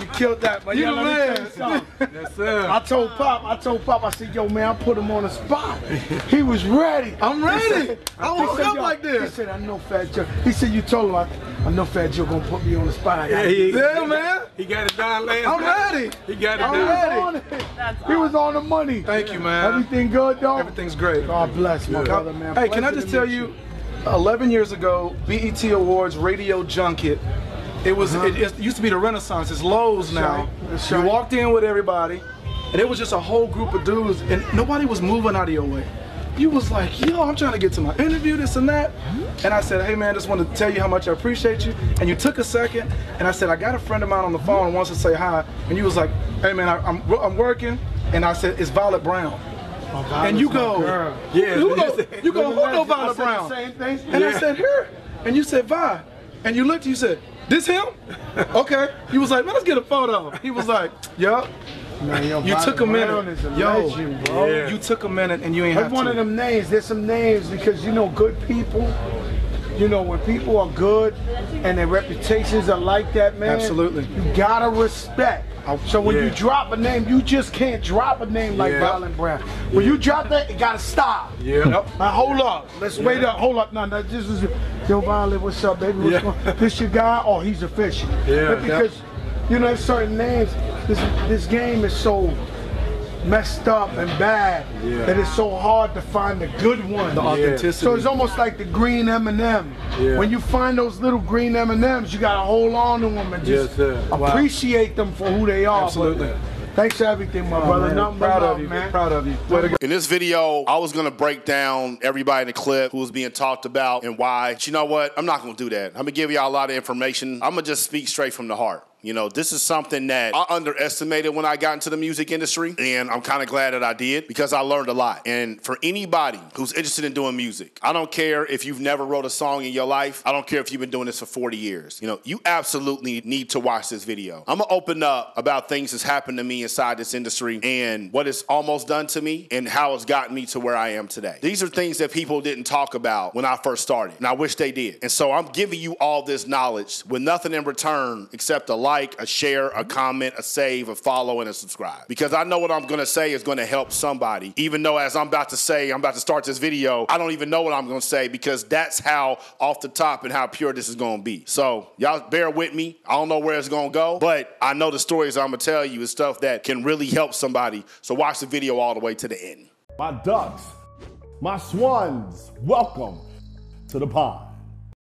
You killed that, but you the man. Yes, sir. I told Pop, I said, yo, man, I put him on the spot. He was ready. I'm ready. Said, I woke up like this. He said, I know Fat Joe. He said, you told him, I know Fat Joe gonna put me on the spot. Yeah, man. He got it done last night. I'm ready. He got it done. I'm ready. He was on the money. Thank you, man. Everything good, dog? Everything's great. God bless my brother, man. Hey, can I just tell you, 11 years ago, BET Awards radio junket, it used to be the Renaissance. It's Lowe's now. You walked in with everybody, and it was just a whole group of dudes, and nobody was moving out of your way. You was like, yo, I'm trying to get to my interview, this and that. And I said, hey, man, just wanted to tell you how much I appreciate you. And you took a second, and I said, I got a friend of mine on the phone and wants to say hi. And you was like, hey, man, I'm working. And I said, it's Violet Brown. Oh, and you go, yeah, you go, who know Violet Brown? Same thing. And I said, her. And you said, Vi. And you looked, you said, this him? Okay. He was like, man, let's get a photo. He was like, yup. Man, you took a minute. Yo, legend, bro. Yeah. You took a minute and you ain't have to. One of them names, there's some names because you know good people, you know when people are good and their reputations are like that, man. Absolutely. You gotta respect. So when you drop a name, you just can't drop a name like Violet Brown. When you drop that, you gotta stop. Yeah. Now hold up. Let's wait up. Hold up. No, no, this is yo Violet, what's up, baby? What's going? This your guy? Oh, he's a fishy. Yeah. But because you know there's certain names. This game is so messed up and bad that it's so hard to find the good one. The authenticity. So it's almost like the green M&M. Yeah. When you find those little green M&Ms, you gotta hold on to them and just appreciate them for who they are. Absolutely. Thanks for everything, my brother. Nothing but love, man. Proud of you. In this video, I was going to break down everybody in the clip who was being talked about and why. But you know what? I'm not going to do that. I'm going to give y'all a lot of information. I'm going to just speak straight from the heart. You know, this is something that I underestimated when I got into the music industry, and I'm kind of glad that I did because I learned a lot. And for anybody who's interested in doing music, I don't care if you've never wrote a song in your life. I don't care if you've been doing this for 40 years. You know, you absolutely need to watch this video. I'm gonna open up about things that's happened to me inside this industry and what it's almost done to me and how it's gotten me to where I am today. These are things that people didn't talk about when I first started, and I wish they did. And so I'm giving you all this knowledge with nothing in return except a like, a share, a comment, a save, a follow, and a subscribe. Because I know what I'm gonna say is gonna help somebody, even though as I'm about to say, I'm about to start this video, I don't even know what I'm gonna say because that's how off the top and how pure this is gonna be. So y'all bear with me. I don't know where it's gonna go, but I know the stories I'm gonna tell you is stuff that can really help somebody. So watch the video all the way to the end. My ducks, my swans, welcome to the pond.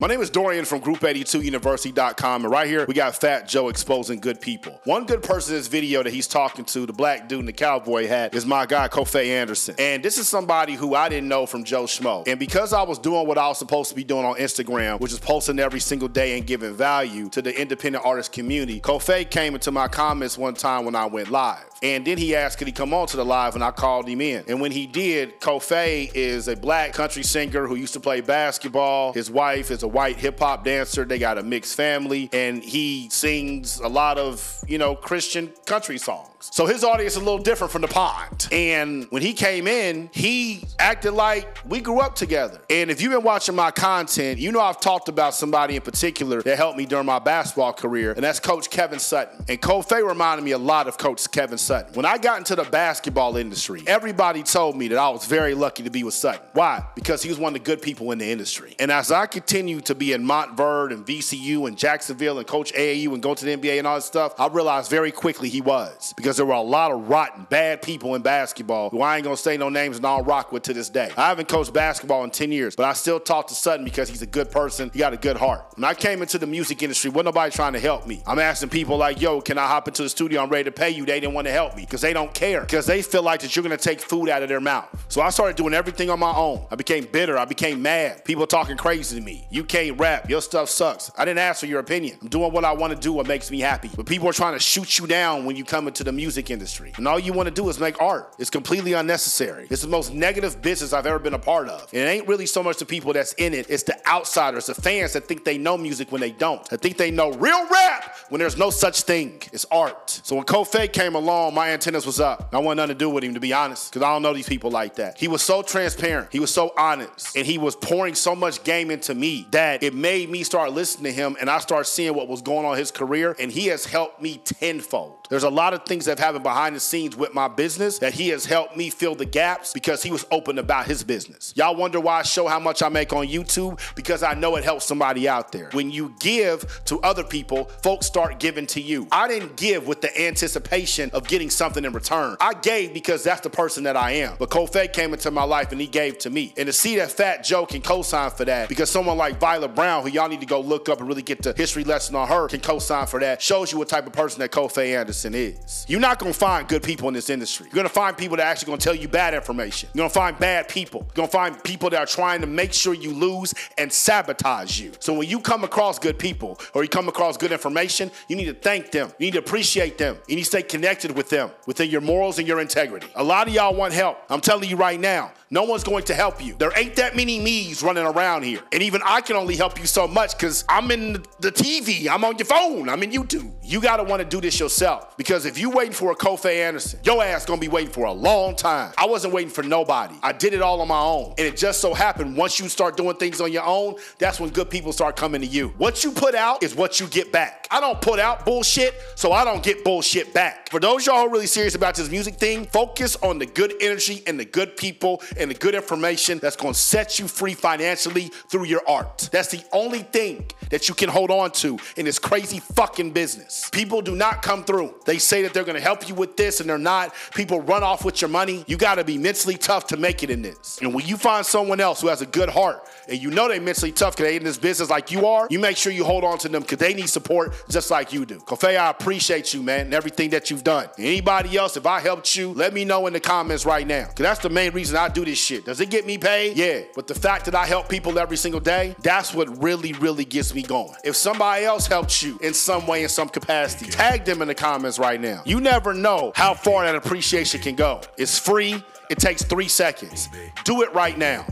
My name is Dorian from Group82University.com, and right here we got Fat Joe exposing good people. One good person in this video that he's talking to, the black dude in the cowboy hat, is my guy Kofi Anderson. And this is somebody who I didn't know from Joe Schmo. And because I was doing what I was supposed to be doing on Instagram, which is posting every single day and giving value to the independent artist community, Kofi came into my comments one time when I went live. And then he asked, could he come on to the live, and I called him in. And when he did, Kofi is a black country singer who used to play basketball. His wife is a white hip-hop dancer. They got a mixed family, and he sings a lot of, you know, Christian country songs. So his audience is a little different from the pond. And when he came in, he acted like we grew up together. And if you've been watching my content, you know I've talked about somebody in particular that helped me during my basketball career, and that's Coach Kevin Sutton. And Kofi reminded me a lot of Coach Kevin Sutton. When I got into the basketball industry, everybody told me that I was very lucky to be with Sutton. Why? Because he was one of the good people in the industry. And as I continued to be in Montverde and VCU and Jacksonville and coach AAU and go to the NBA and all that stuff, I realized very quickly he was. Because there were a lot of rotten, bad people in basketball who I ain't gonna say no names and I don't rock with to this day. I haven't coached basketball in 10 years, but I still talk to Sutton because he's a good person. He got a good heart. When I came into the music industry, wasn't nobody trying to help me. I'm asking people like, yo, can I hop into the studio? I'm ready to pay you. They didn't want to help me because they don't care, because they feel like that you're gonna take food out of their mouth. So I started doing everything on my own. I became bitter. I became mad. People talking crazy to me. You can't rap. Your stuff sucks. I didn't ask for your opinion. I'm doing what I want to do, what makes me happy. But people are trying to shoot you down when you come into the music industry, and all you want to do is make art. It's completely unnecessary. It's the most negative business I've ever been a part of, and it ain't really so much the people that's in it. It's the outsiders, the fans that think they know music when they don't. I think they know real rap when there's no such thing. It's art. So when Kofi came along, phone, my antennas was up. I wanted nothing to do with him, to be honest, because I don't know these people like that. He was so transparent. He was so honest. And he was pouring so much game into me that it made me start listening to him, and I started seeing what was going on in his career, and he has helped me tenfold. There's a lot of things that have happened behind the scenes with my business that he has helped me fill the gaps because he was open about his business. Y'all wonder why I show how much I make on YouTube? Because I know it helps somebody out there. When you give to other people, folks start giving to you. I didn't give with the anticipation of getting something in return. I gave because that's the person that I am. But Kofi came into my life and he gave to me. And to see that Fat Joe can co-sign for that, because someone like Violet Brown, who y'all need to go look up and really get the history lesson on her, can co-sign for that, shows you what type of person that Kofi Anderson is. You're not gonna find good people in this industry. You're gonna find people that are actually gonna tell you bad information. You're gonna find bad people. You're gonna find people that are trying to make sure you lose and sabotage you. So when you come across good people or you come across good information, you need to thank them. You need to appreciate them. You need to stay connected with them, within your morals and your integrity. A lot of y'all want help. I'm telling you right now, no one's going to help you. There ain't that many me's running around here. And even I can only help you so much because I'm in the TV, I'm on your phone, I'm in YouTube. You gotta wanna do this yourself, because if you waiting for a Kofi Anderson, your ass gonna be waiting for a long time. I wasn't waiting for nobody. I did it all on my own. And it just so happened, once you start doing things on your own, that's when good people start coming to you. What you put out is what you get back. I don't put out bullshit, so I don't get bullshit back. For those y'all who are really serious about this music thing, focus on the good energy and the good people and the good information that's gonna set you free financially through your art. That's the only thing that you can hold on to in this crazy fucking business. People do not come through. They say that they're gonna help you with this and they're not. People run off with your money. You gotta be mentally tough to make it in this. And when you find someone else who has a good heart and you know they're mentally tough because they're in this business like you are, you make sure you hold on to them because they need support just like you do. Kofi, I appreciate you, man, and everything that you've done. And anybody else, if I helped you, let me know in the comments right now, because that's the main reason I do this shit. Does it get me paid? Yeah. But the fact that I help people every single day, that's what really, really gets me going. If somebody else helps you in some way, in some capacity, tag them in the comments right now. You never know how far that appreciation can go. It's free. It takes 3 seconds. Do it right now.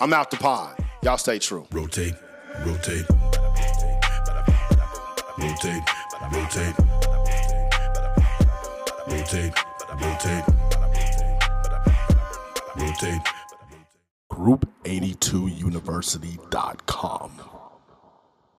I'm out the pond. Y'all stay true. Rotate, rotate, rotate, rotate, rotate, rotate, rotate. Group82University.com